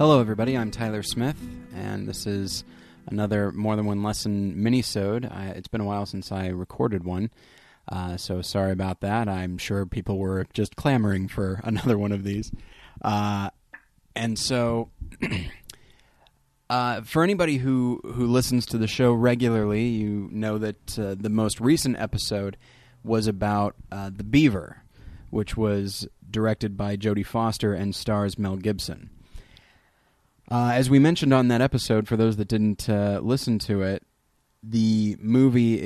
Hello, everybody. I'm Tyler Smith, and this is another More Than One Lesson mini-sode. It's been a while since I recorded one, so sorry about that. I'm sure people were just clamoring for another one of these. For anybody who listens to the show regularly, you know that the most recent episode was about The Beaver, which was directed by Jodie Foster and stars Mel Gibson. As we mentioned on that episode, for those that didn't listen to it, the movie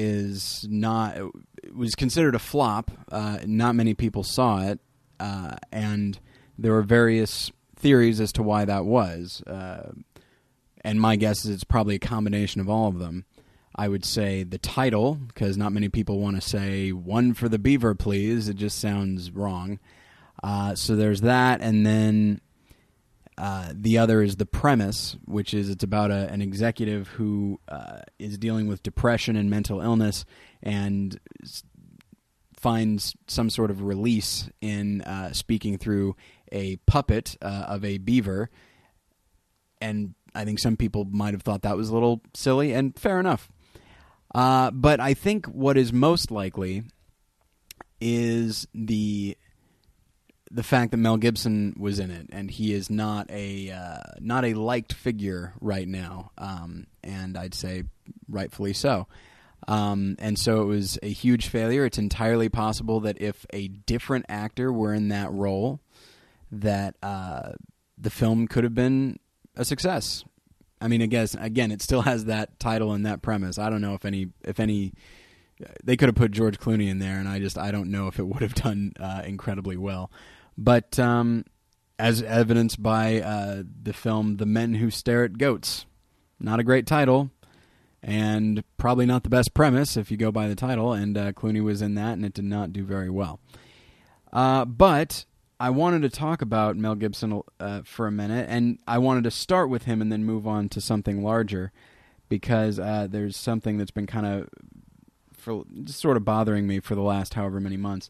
was considered a flop. Not many people saw it, and there were various theories as to why that was. And my guess is it's probably a combination of all of them. I would say the title, because not many people want to say, "One for the Beaver, please." It just sounds wrong. So there's that, and then the other is the premise, which is it's about an executive who is dealing with depression and mental illness and finds some sort of release in speaking through a puppet of a beaver. And I think some people might have thought that was a little silly, and fair enough. But I think what is most likely is the fact that Mel Gibson was in it, and he is not a liked figure right now, and I'd say rightfully so. And so it was a huge failure. It's entirely possible that if a different actor were in that role, that the film could have been a success. I mean, I guess again, it still has that title and that premise. I don't know if any. They could have put George Clooney in there, and I don't know if it would have done incredibly well. But as evidenced by the film The Men Who Stare at Goats, not a great title, and probably not the best premise if you go by the title, and Clooney was in that, and it did not do very well. But I wanted to talk about Mel Gibson for a minute, and I wanted to start with him and then move on to something larger, because there's something that's been kind of just sort of bothering me for the last however many months.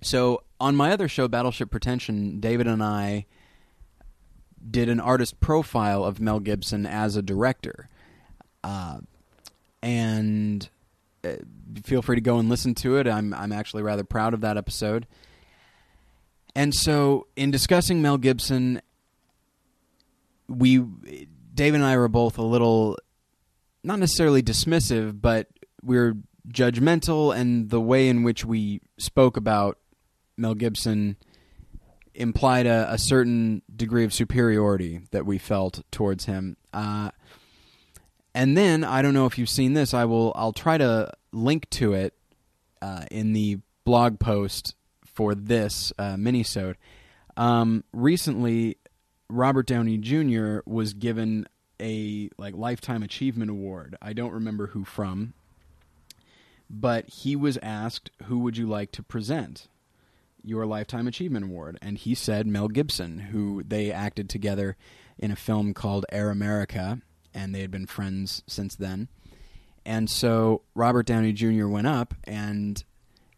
So on my other show, Battleship Pretension, David and I did an artist profile of Mel Gibson as a director. And feel free to go and listen to it. I'm actually rather proud of that episode. And so in discussing Mel Gibson, David and I were both a little, not necessarily dismissive, but we're judgmental, and the way in which we spoke about Mel Gibson implied a certain degree of superiority that we felt towards him. And then, I don't know if you've seen this, I'll try to link to it in the blog post for this minisode. Recently, Robert Downey Jr. was given a Lifetime Achievement Award. I don't remember who from, but he was asked, who would you like to present your Lifetime Achievement Award? And he said Mel Gibson, who they acted together in a film called Air America, and they had been friends since then. And so Robert Downey Jr. went up, and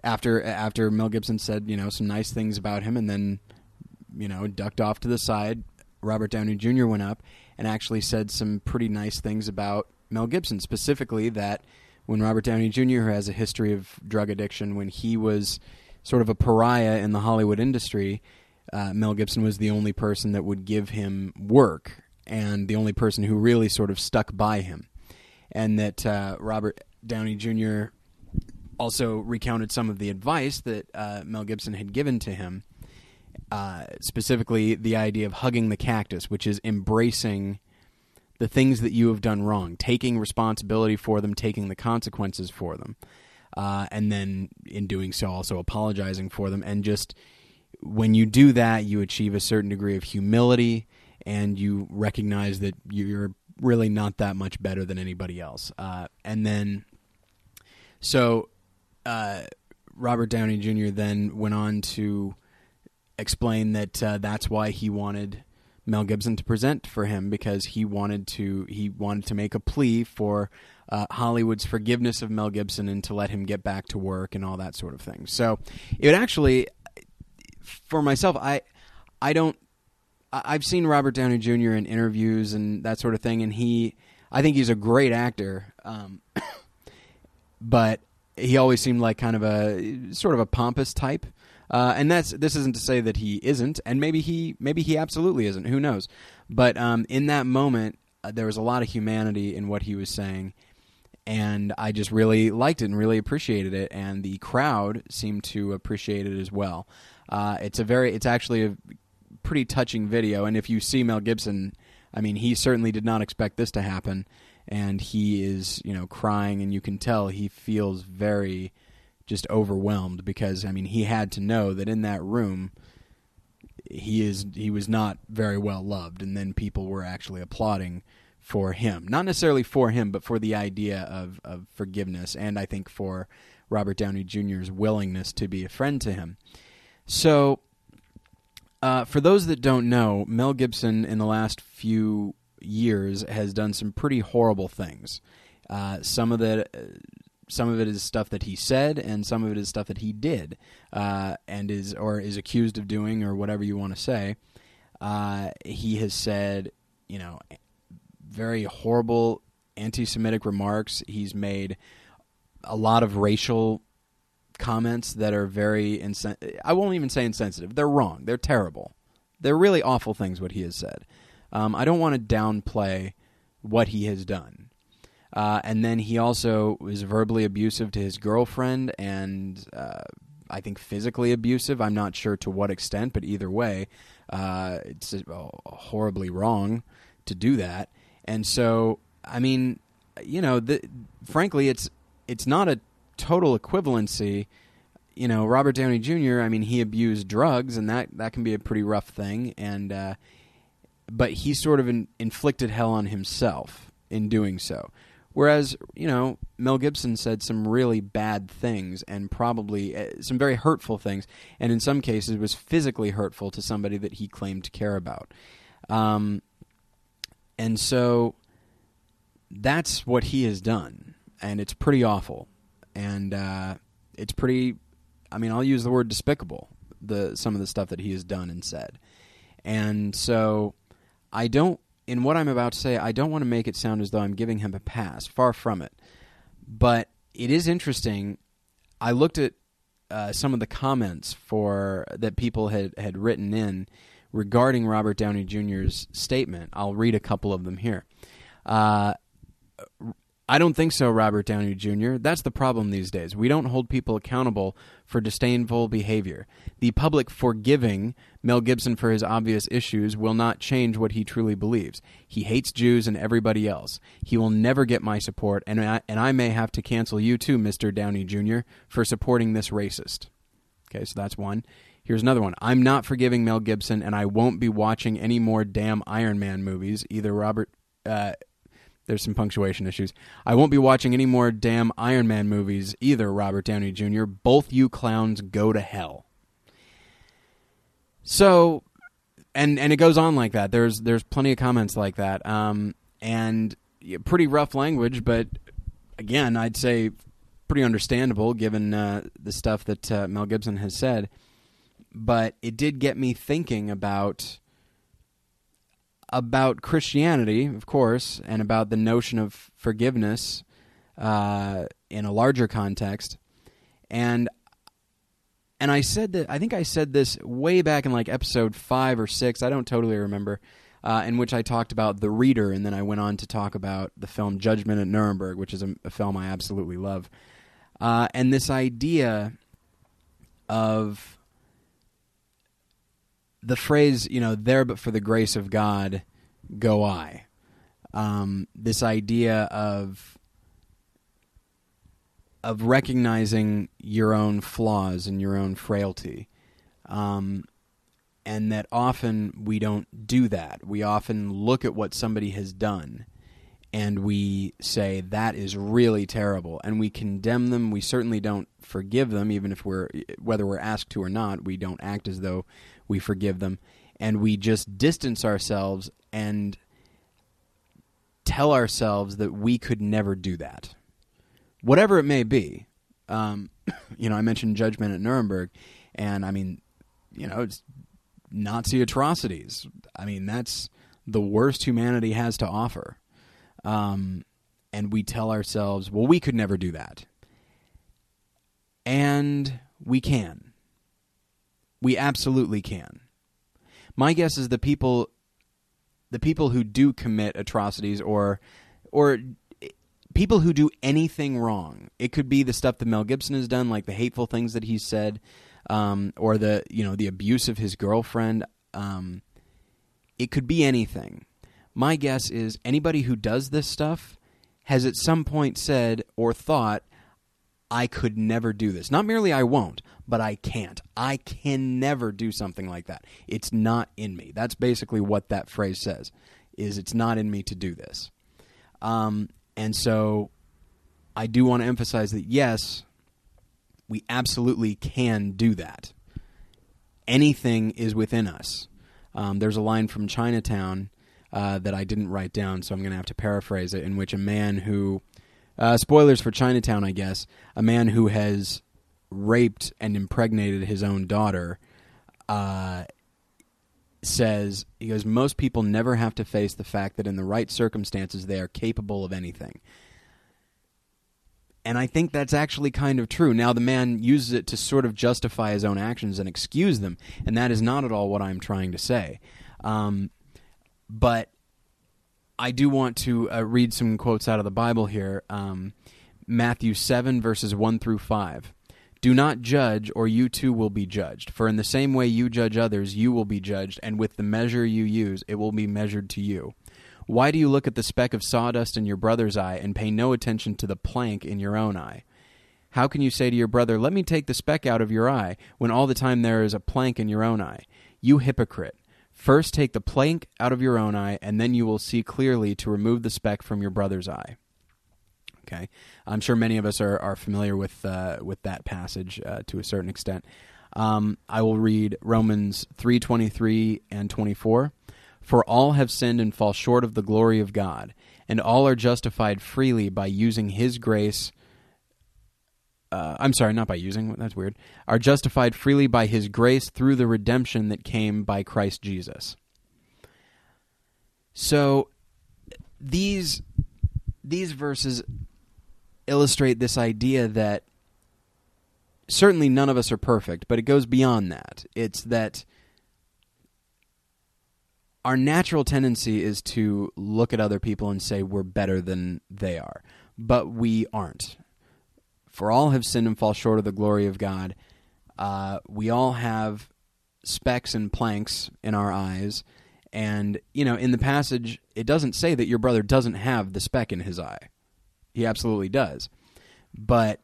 after Mel Gibson said, some nice things about him, and then, ducked off to the side, Robert Downey Jr. went up and actually said some pretty nice things about Mel Gibson, specifically that when Robert Downey Jr., who has a history of drug addiction, when he was sort of a pariah in the Hollywood industry, Mel Gibson was the only person that would give him work and the only person who really sort of stuck by him. And that Robert Downey Jr. also recounted some of the advice that Mel Gibson had given to him. Specifically the idea of hugging the cactus, which is embracing the things that you have done wrong, taking responsibility for them, taking the consequences for them, and then in doing so also apologizing for them. And just when you do that, you achieve a certain degree of humility, and you recognize that you're really not that much better than anybody else. Robert Downey Jr. then went on to explained that that's why he wanted Mel Gibson to present for him, because he wanted to make a plea for Hollywood's forgiveness of Mel Gibson and to let him get back to work and all that sort of thing. So it actually, for myself, I don't I've seen Robert Downey Jr. in interviews and that sort of thing, and I think he's a great actor, but he always seemed like kind of a sort of a pompous type. And this isn't to say that he isn't, and maybe he absolutely isn't. Who knows? But in that moment, there was a lot of humanity in what he was saying, and I just really liked it and really appreciated it, and the crowd seemed to appreciate it as well. It's actually a pretty touching video, and if you see Mel Gibson, I mean, he certainly did not expect this to happen, and he is, crying, and you can tell he feels very just overwhelmed because, I mean, he had to know that in that room he was not very well loved, and then people were actually applauding for him. Not necessarily for him, but for the idea of forgiveness, and I think for Robert Downey Jr.'s willingness to be a friend to him. So, for those that don't know, Mel Gibson in the last few years has done some pretty horrible things. Some of it is stuff that he said, and some of it is stuff that he did, and is accused of doing, or whatever you want to say. He has said, very horrible anti-Semitic remarks. He's made a lot of racial comments that are very I won't even say insensitive. They're wrong. They're terrible. They're really awful things, what he has said. I don't want to downplay what he has done. And then he also was verbally abusive to his girlfriend and I think physically abusive. I'm not sure to what extent, but either way, it's horribly wrong to do that. And so, I mean, frankly, it's not a total equivalency. Robert Downey Jr., I mean, he abused drugs, and that can be a pretty rough thing. And but he sort of inflicted hell on himself in doing so. Whereas, Mel Gibson said some really bad things and probably some very hurtful things, and in some cases was physically hurtful to somebody that he claimed to care about. And so that's what he has done, and it's pretty awful. And it's pretty, I'll use the word despicable, some of the stuff that he has done and said. And so in what I'm about to say, I don't want to make it sound as though I'm giving him a pass. Far from it. But it is interesting. I looked at some of the comments that people had written in regarding Robert Downey Jr.'s statement. I'll read a couple of them here. I don't think so, Robert Downey Jr. That's the problem these days. We don't hold people accountable for disdainful behavior. The public forgiving Mel Gibson for his obvious issues will not change what he truly believes. He hates Jews and everybody else. He will never get my support, and I may have to cancel you too, Mr. Downey Jr., for supporting this racist. Okay, so that's one. Here's another one. I'm not forgiving Mel Gibson, and I won't be watching any more damn Iron Man movies, either Robert... There's some punctuation issues. I won't be watching any more damn Iron Man movies either, Robert Downey Jr. Both you clowns go to hell. So, and it goes on like that. There's plenty of comments like that. And pretty rough language, but again, I'd say pretty understandable given the stuff that Mel Gibson has said. But it did get me thinking about Christianity, of course, and about the notion of forgiveness in a larger context. And I said that, I think I said this way back in like episode 5 or 6, I don't totally remember, in which I talked about The Reader, and then I went on to talk about the film Judgment at Nuremberg, which is a film I absolutely love. And this idea of the phrase, there but for the grace of God, go I. This idea of recognizing your own flaws and your own frailty. And that often we don't do that. We often look at what somebody has done and we say, that is really terrible. And we condemn them. We certainly don't forgive them, even if whether we're asked to or not, we don't act as though we forgive them, and we just distance ourselves and tell ourselves that we could never do that. Whatever it may be, I mentioned Judgment at Nuremberg, and it's Nazi atrocities. I mean, that's the worst humanity has to offer. And we tell ourselves, well, we could never do that. And we can. We absolutely can. My guess is the people who do commit atrocities or people who do anything wrong, it could be the stuff that Mel Gibson has done, like the hateful things that he's said, or the abuse of his girlfriend. It could be anything. My guess is anybody who does this stuff has at some point said or thought, I could never do this. Not merely I won't, but I can't. I can never do something like that. It's not in me. That's basically what that phrase says, is it's not in me to do this. And so I do want to emphasize that, yes, we absolutely can do that. Anything is within us. There's a line from Chinatown that I didn't write down, so I'm going to have to paraphrase it, in which a man who... spoilers for Chinatown, I guess. A man who has raped and impregnated his own daughter says, he goes, most people never have to face the fact that in the right circumstances they are capable of anything. And I think that's actually kind of true. Now, the man uses it to sort of justify his own actions and excuse them, and that is not at all what I'm trying to say. But I do want to read some quotes out of the Bible here. Matthew 7, verses 1-5. Do not judge, or you too will be judged. For in the same way you judge others, you will be judged, and with the measure you use, it will be measured to you. Why do you look at the speck of sawdust in your brother's eye and pay no attention to the plank in your own eye? How can you say to your brother, let me take the speck out of your eye, when all the time there is a plank in your own eye? You hypocrite. First take the plank out of your own eye, and then you will see clearly to remove the speck from your brother's eye. Okay, I'm sure many of us are familiar with that passage to a certain extent. I will read Romans 3:23 and 24. For all have sinned and fall short of the glory of God, and all are justified freely by using His grace. I'm sorry, not by using, that's weird, are justified freely by His grace through the redemption that came by Christ Jesus. So these verses illustrate this idea that certainly none of us are perfect, but it goes beyond that. It's that our natural tendency is to look at other people and say we're better than they are, but we aren't. For all have sinned and fall short of the glory of God. We all have specks and planks in our eyes. And, you know, in the passage, it doesn't say that your brother doesn't have the speck in his eye. He absolutely does. But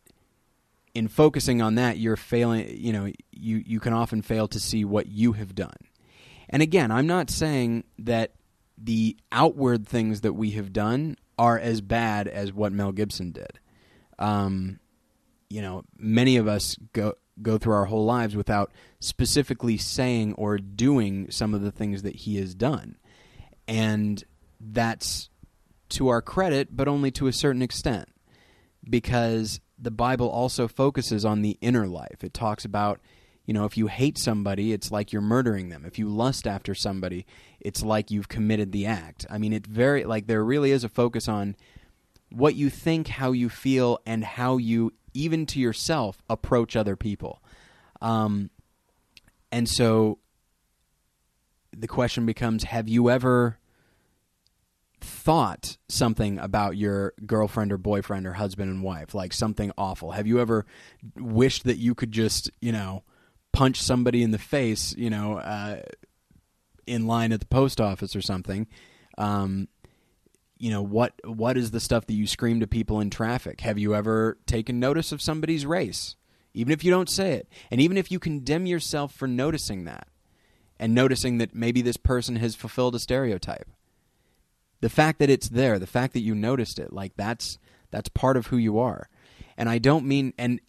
in focusing on that, you're failing, you know, you can often fail to see what you have done. And again, I'm not saying that the outward things that we have done are as bad as what Mel Gibson did. You know, many of us go through our whole lives without specifically saying or doing some of the things that he has done. And that's to our credit, but only to a certain extent, because the Bible also focuses on the inner life. It talks about, you know, if you hate somebody, it's like you're murdering them. If you lust after somebody, it's like you've committed the act. I mean, it's very, like, there really is a focus on what you think, how you feel, and how you, even to yourself, approach other people. And so the question becomes, have you ever thought something about your girlfriend or boyfriend or husband and wife, like something awful? Have you ever wished that you could just, you know, punch somebody in the face, you know, in line at the post office or something? You know, what is the stuff that you scream to people in traffic? Have you ever taken notice of somebody's race, even if you don't say it? And even if you condemn yourself for noticing that and noticing that maybe this person has fulfilled a stereotype, the fact that it's there, the fact that you noticed it, like that's part of who you are. And I don't mean, and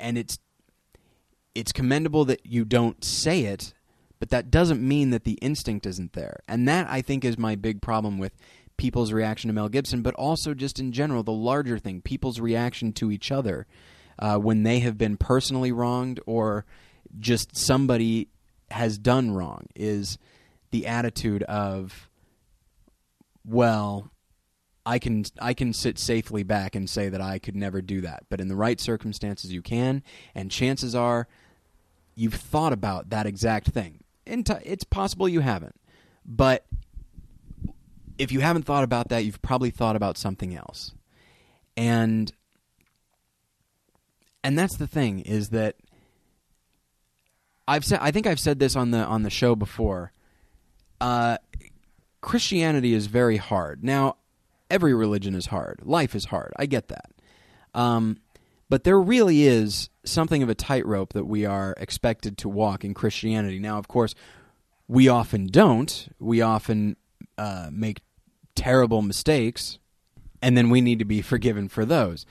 it's commendable that you don't say it, but that doesn't mean that the instinct isn't there. And that, I think, is my big problem with people's reaction to Mel Gibson, but also just in general, the larger thing, people's reaction to each other when they have been personally wronged or just somebody has done wrong is the attitude of, well, I can sit safely back and say that I could never do that, but in the right circumstances you can, and chances are you've thought about that exact thing. It's possible you haven't, but if you haven't thought about that, you've probably thought about something else. And that's the thing, is that I think I've said this on the show before. Christianity is very hard. Now, every religion is hard. Life is hard. I get that. But there really is something of a tightrope that we are expected to walk in Christianity. Now, of course, we often don't. We often make terrible mistakes, and then we need to be forgiven for those.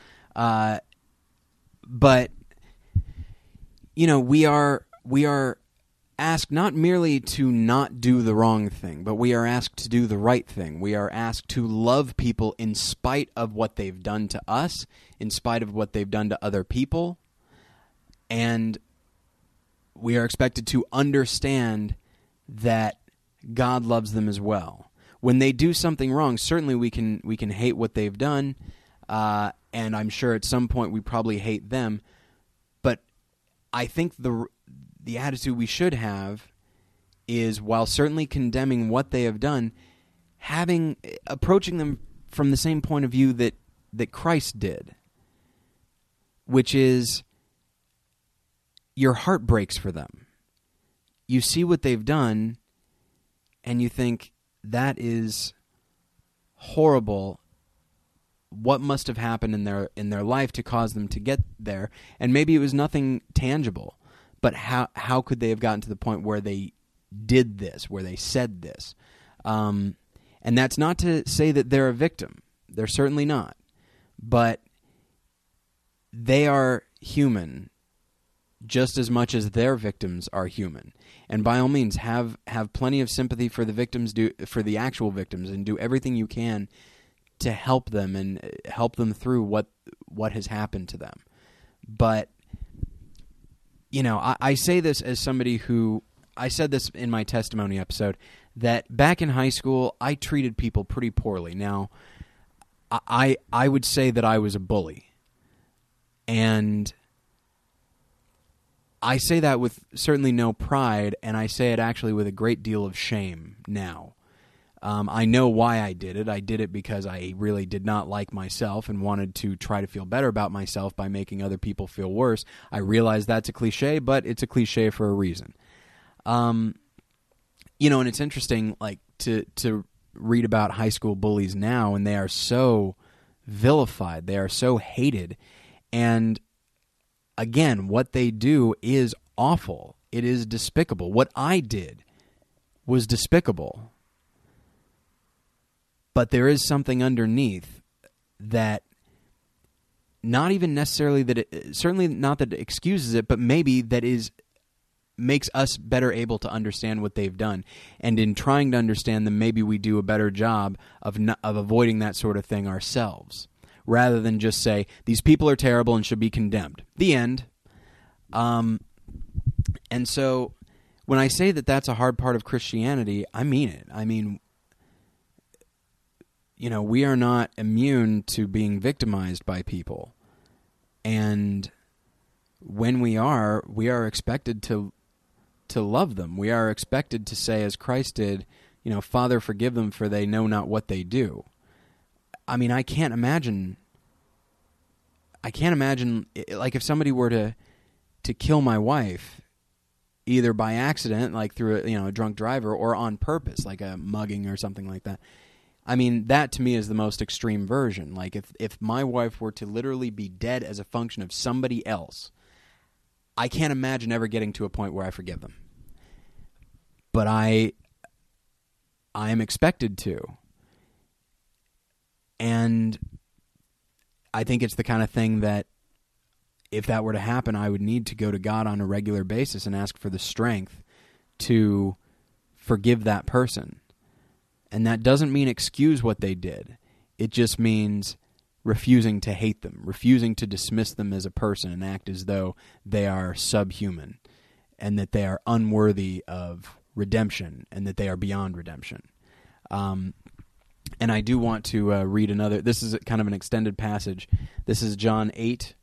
But, you know, we are asked not merely to not do the wrong thing, but we are asked to do the right thing. We are asked to love people in spite of what they've done to us, in spite of what they've done to other people. And we are expected to understand that God loves them as well. When they do something wrong, certainly we can hate what they've done, and I'm sure at some point we probably hate them. But I think the attitude we should have is, while certainly condemning what they have done, approaching them from the same point of view that Christ did, which is, your heart breaks for them. You see what they've done, and you think, that is horrible. What must have happened in their life to cause them to get there? And maybe it was nothing tangible, but how could they have gotten to the point where they did this, where they said this? And that's not to say that they're a victim. They're certainly not. But they are human just as much as their victims are human. And by all means, have plenty of sympathy for the victims, for the actual victims, and do everything you can to help them and help them through what has happened to them. But, you know, I say this as somebody who, I said this in my testimony episode, that back in high school, I treated people pretty poorly. Now, I would say that I was a bully. And I say that with certainly no pride, and I say it actually with a great deal of shame now. I know why I did it. I did it because I really did not like myself and wanted to try to feel better about myself by making other people feel worse. I realize that's a cliche, but it's a cliche for a reason. You know, and it's interesting, like, to read about high school bullies now, and they are so vilified. They are so hated. And again, what they do is awful. It is despicable. What I did was despicable. But there is something underneath that, not even necessarily that it, certainly not that it excuses it, but maybe that makes us better able to understand what they've done. And in trying to understand them, maybe we do a better job of avoiding that sort of thing ourselves, rather than just say, these people are terrible and should be condemned. The end. And so when I say that that's a hard part of Christianity, I mean it. I mean, you know, we are not immune to being victimized by people. And when we are expected to love them. We are expected to say, as Christ did, you know, Father, forgive them, for they know not what they do. I mean, I can't imagine, like, if somebody were to kill my wife, either by accident, like through a drunk driver, or on purpose, like a mugging or something like that. I mean, that to me is the most extreme version. Like, if my wife were to literally be dead as a function of somebody else, I can't imagine ever getting to a point where I forgive them. But I am expected to. And I think it's the kind of thing that, if that were to happen, I would need to go to God on a regular basis and ask for the strength to forgive that person. And that doesn't mean excuse what they did. It just means refusing to hate them, refusing to dismiss them as a person and act as though they are subhuman. and that they are unworthy of redemption, and that they are beyond redemption. And I do want to read another. This is kind of an extended passage. This is John 8,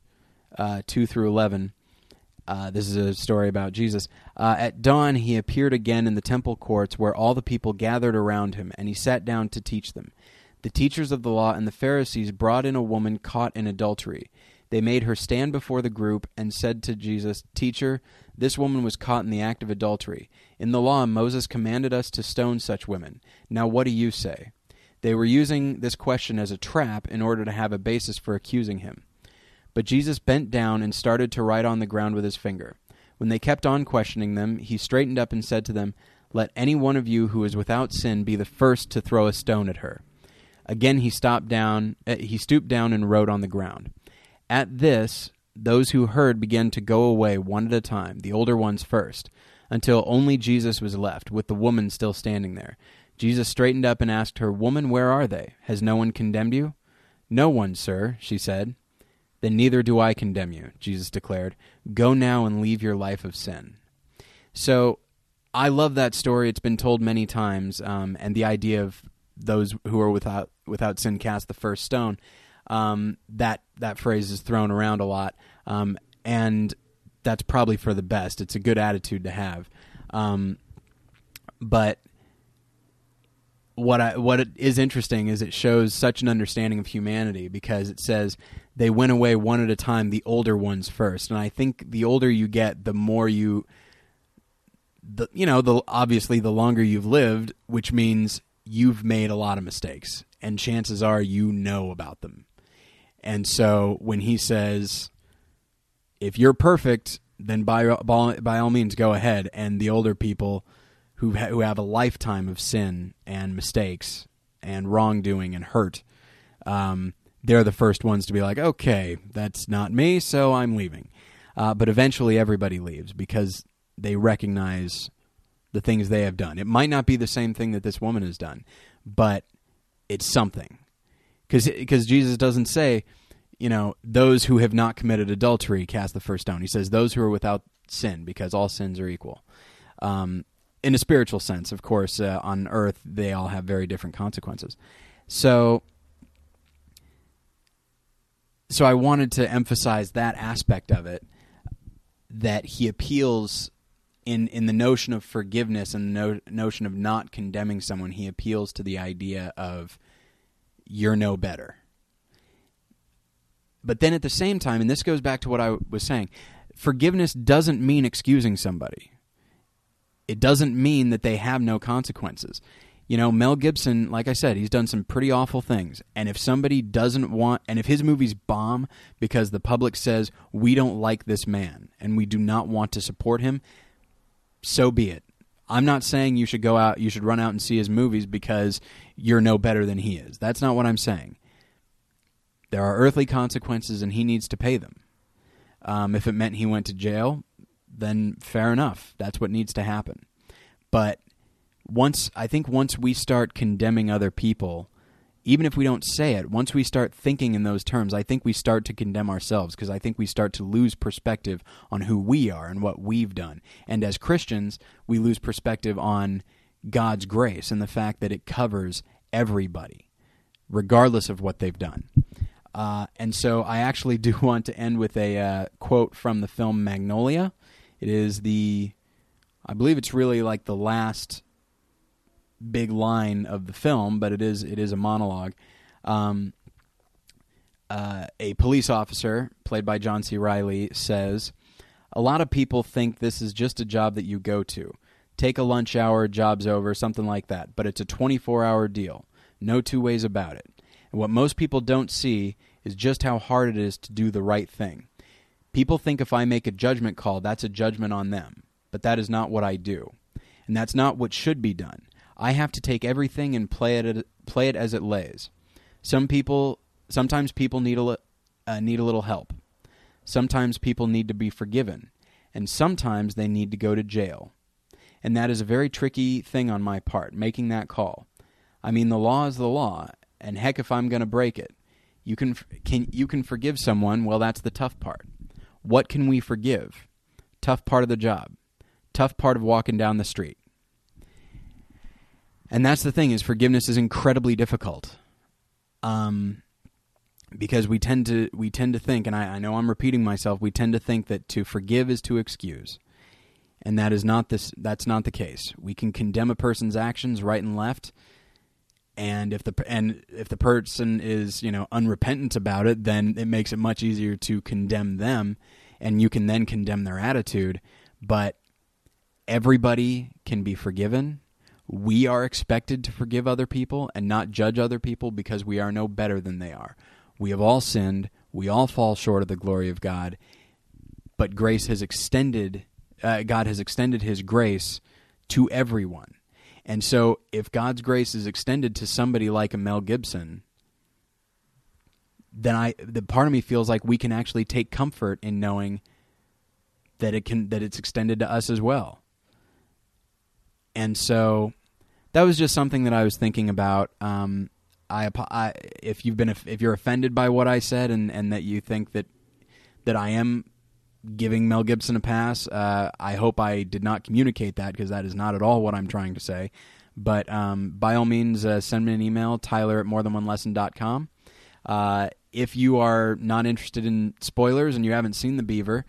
2 through 11. This is a story about Jesus. At dawn, he appeared again in the temple courts where all the people gathered around him, and he sat down to teach them. The teachers of the law and the Pharisees brought in a woman caught in adultery. They made her stand before the group and said to Jesus, "Teacher, this woman was caught in the act of adultery. In the law, Moses commanded us to stone such women. Now what do you say?" They were using this question as a trap in order to have a basis for accusing him. But Jesus bent down and started to write on the ground with his finger. When they kept on questioning them, he straightened up and said to them, "Let any one of you who is without sin be the first to throw a stone at her." Again he stooped down and wrote on the ground. At this, those who heard began to go away one at a time, the older ones first, until only Jesus was left, with the woman still standing there. Jesus straightened up and asked her, "Woman, where are they? Has no one condemned you?" "No one, sir," she said. "Then neither do I condemn you," Jesus declared. "Go now and leave your life of sin." So I love that story. It's been told many times, and the idea of those who are without sin cast the first stone. That phrase is thrown around a lot, and that's probably for the best. It's a good attitude to have. But what is interesting is it shows such an understanding of humanity, because it says they went away one at a time, the older ones first. And I think the older you get, the more obviously the longer you've lived, which means you've made a lot of mistakes, and chances are you know about them. And so when he says, if you're perfect, then by all means go ahead. And the older people who have a lifetime of sin and mistakes and wrongdoing and hurt, they're the first ones to be like, okay, that's not me, so I'm leaving. But eventually everybody leaves because they recognize the things they have done. It might not be the same thing that this woman has done, but it's something. Because Jesus doesn't say, those who have not committed adultery cast the first stone. He says those who are without sin, because all sins are equal. In a spiritual sense, of course, on earth, they all have very different consequences. So I wanted to emphasize that aspect of it, that he appeals in the notion of forgiveness and the notion of not condemning someone. He appeals to the idea of, you're no better. But then at the same time, and this goes back to what I was saying, forgiveness doesn't mean excusing somebody. It doesn't mean that they have no consequences. Mel Gibson, like I said, he's done some pretty awful things. And if somebody doesn't want, and if his movies bomb because the public says, we don't like this man and we do not want to support him, so be it. I'm not saying you should run out and see his movies because you're no better than he is. That's not what I'm saying. There are earthly consequences, and he needs to pay them. If it meant he went to jail, then fair enough. That's what needs to happen. But once we start condemning other people, even if we don't say it, once we start thinking in those terms, I think we start to condemn ourselves, because I think we start to lose perspective on who we are and what we've done. And as Christians, we lose perspective on God's grace and the fact that it covers everybody, regardless of what they've done. And so I actually do want to end with a quote from the film Magnolia. It is I believe it's really like the last big line of the film, but it is a monologue. A police officer, played by John C. Reilly, says, "A lot of people think this is just a job that you go to. Take a lunch hour, job's over, something like that. But it's a 24-hour deal. No two ways about it. And what most people don't see is just how hard it is to do the right thing. People think if I make a judgment call, that's a judgment on them. But that is not what I do. And that's not what should be done. I have to take everything and play it as it lays. Sometimes people need a little help. Sometimes people need to be forgiven. And sometimes they need to go to jail. And that is a very tricky thing on my part, making that call. I mean, the law is the law, and heck if I'm going to break it. You can forgive someone, well, that's the tough part. What can we forgive? Tough part of the job. tough part of walking down the street. And that's the thing, is forgiveness is incredibly difficult. Because we tend to think, and I know I'm repeating myself, we tend to think that to forgive is to excuse. And that is not this. That's not the case. We can condemn a person's actions right and left, and if the person is, you know, unrepentant about it, then it makes it much easier to condemn them, and you can then condemn their attitude. But everybody can be forgiven. We are expected to forgive other people and not judge other people, because we are no better than they are. We have all sinned. We all fall short of the glory of God. But grace has extended. God has extended his grace to everyone. And so if God's grace is extended to somebody like a Mel Gibson, then the part of me feels like we can actually take comfort in knowing that it's extended to us as well. And so that was just something that I was thinking about. If you're offended by what I said and that you think that I am giving Mel Gibson a pass, I hope I did not communicate that, because that is not at all what I'm trying to say. But by all means, send me an email, tyler@morethanonelesson.com. If you are not interested in spoilers and you haven't seen The Beaver,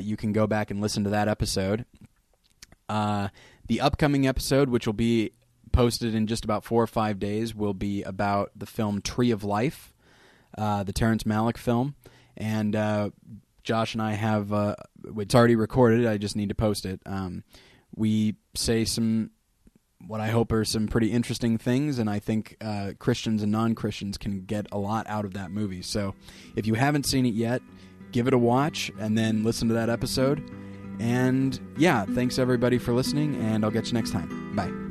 you can go back and listen to that episode. The upcoming episode, which will be posted in just about 4 or 5 days, will be about the film Tree of Life, the Terrence Malick film. And Josh and I have, it's already recorded, I just need to post it. We say what I hope are some pretty interesting things, and I think Christians and non-Christians can get a lot out of that movie. So if you haven't seen it yet, give it a watch, and then listen to that episode. And yeah, thanks everybody for listening, and I'll get you next time. Bye.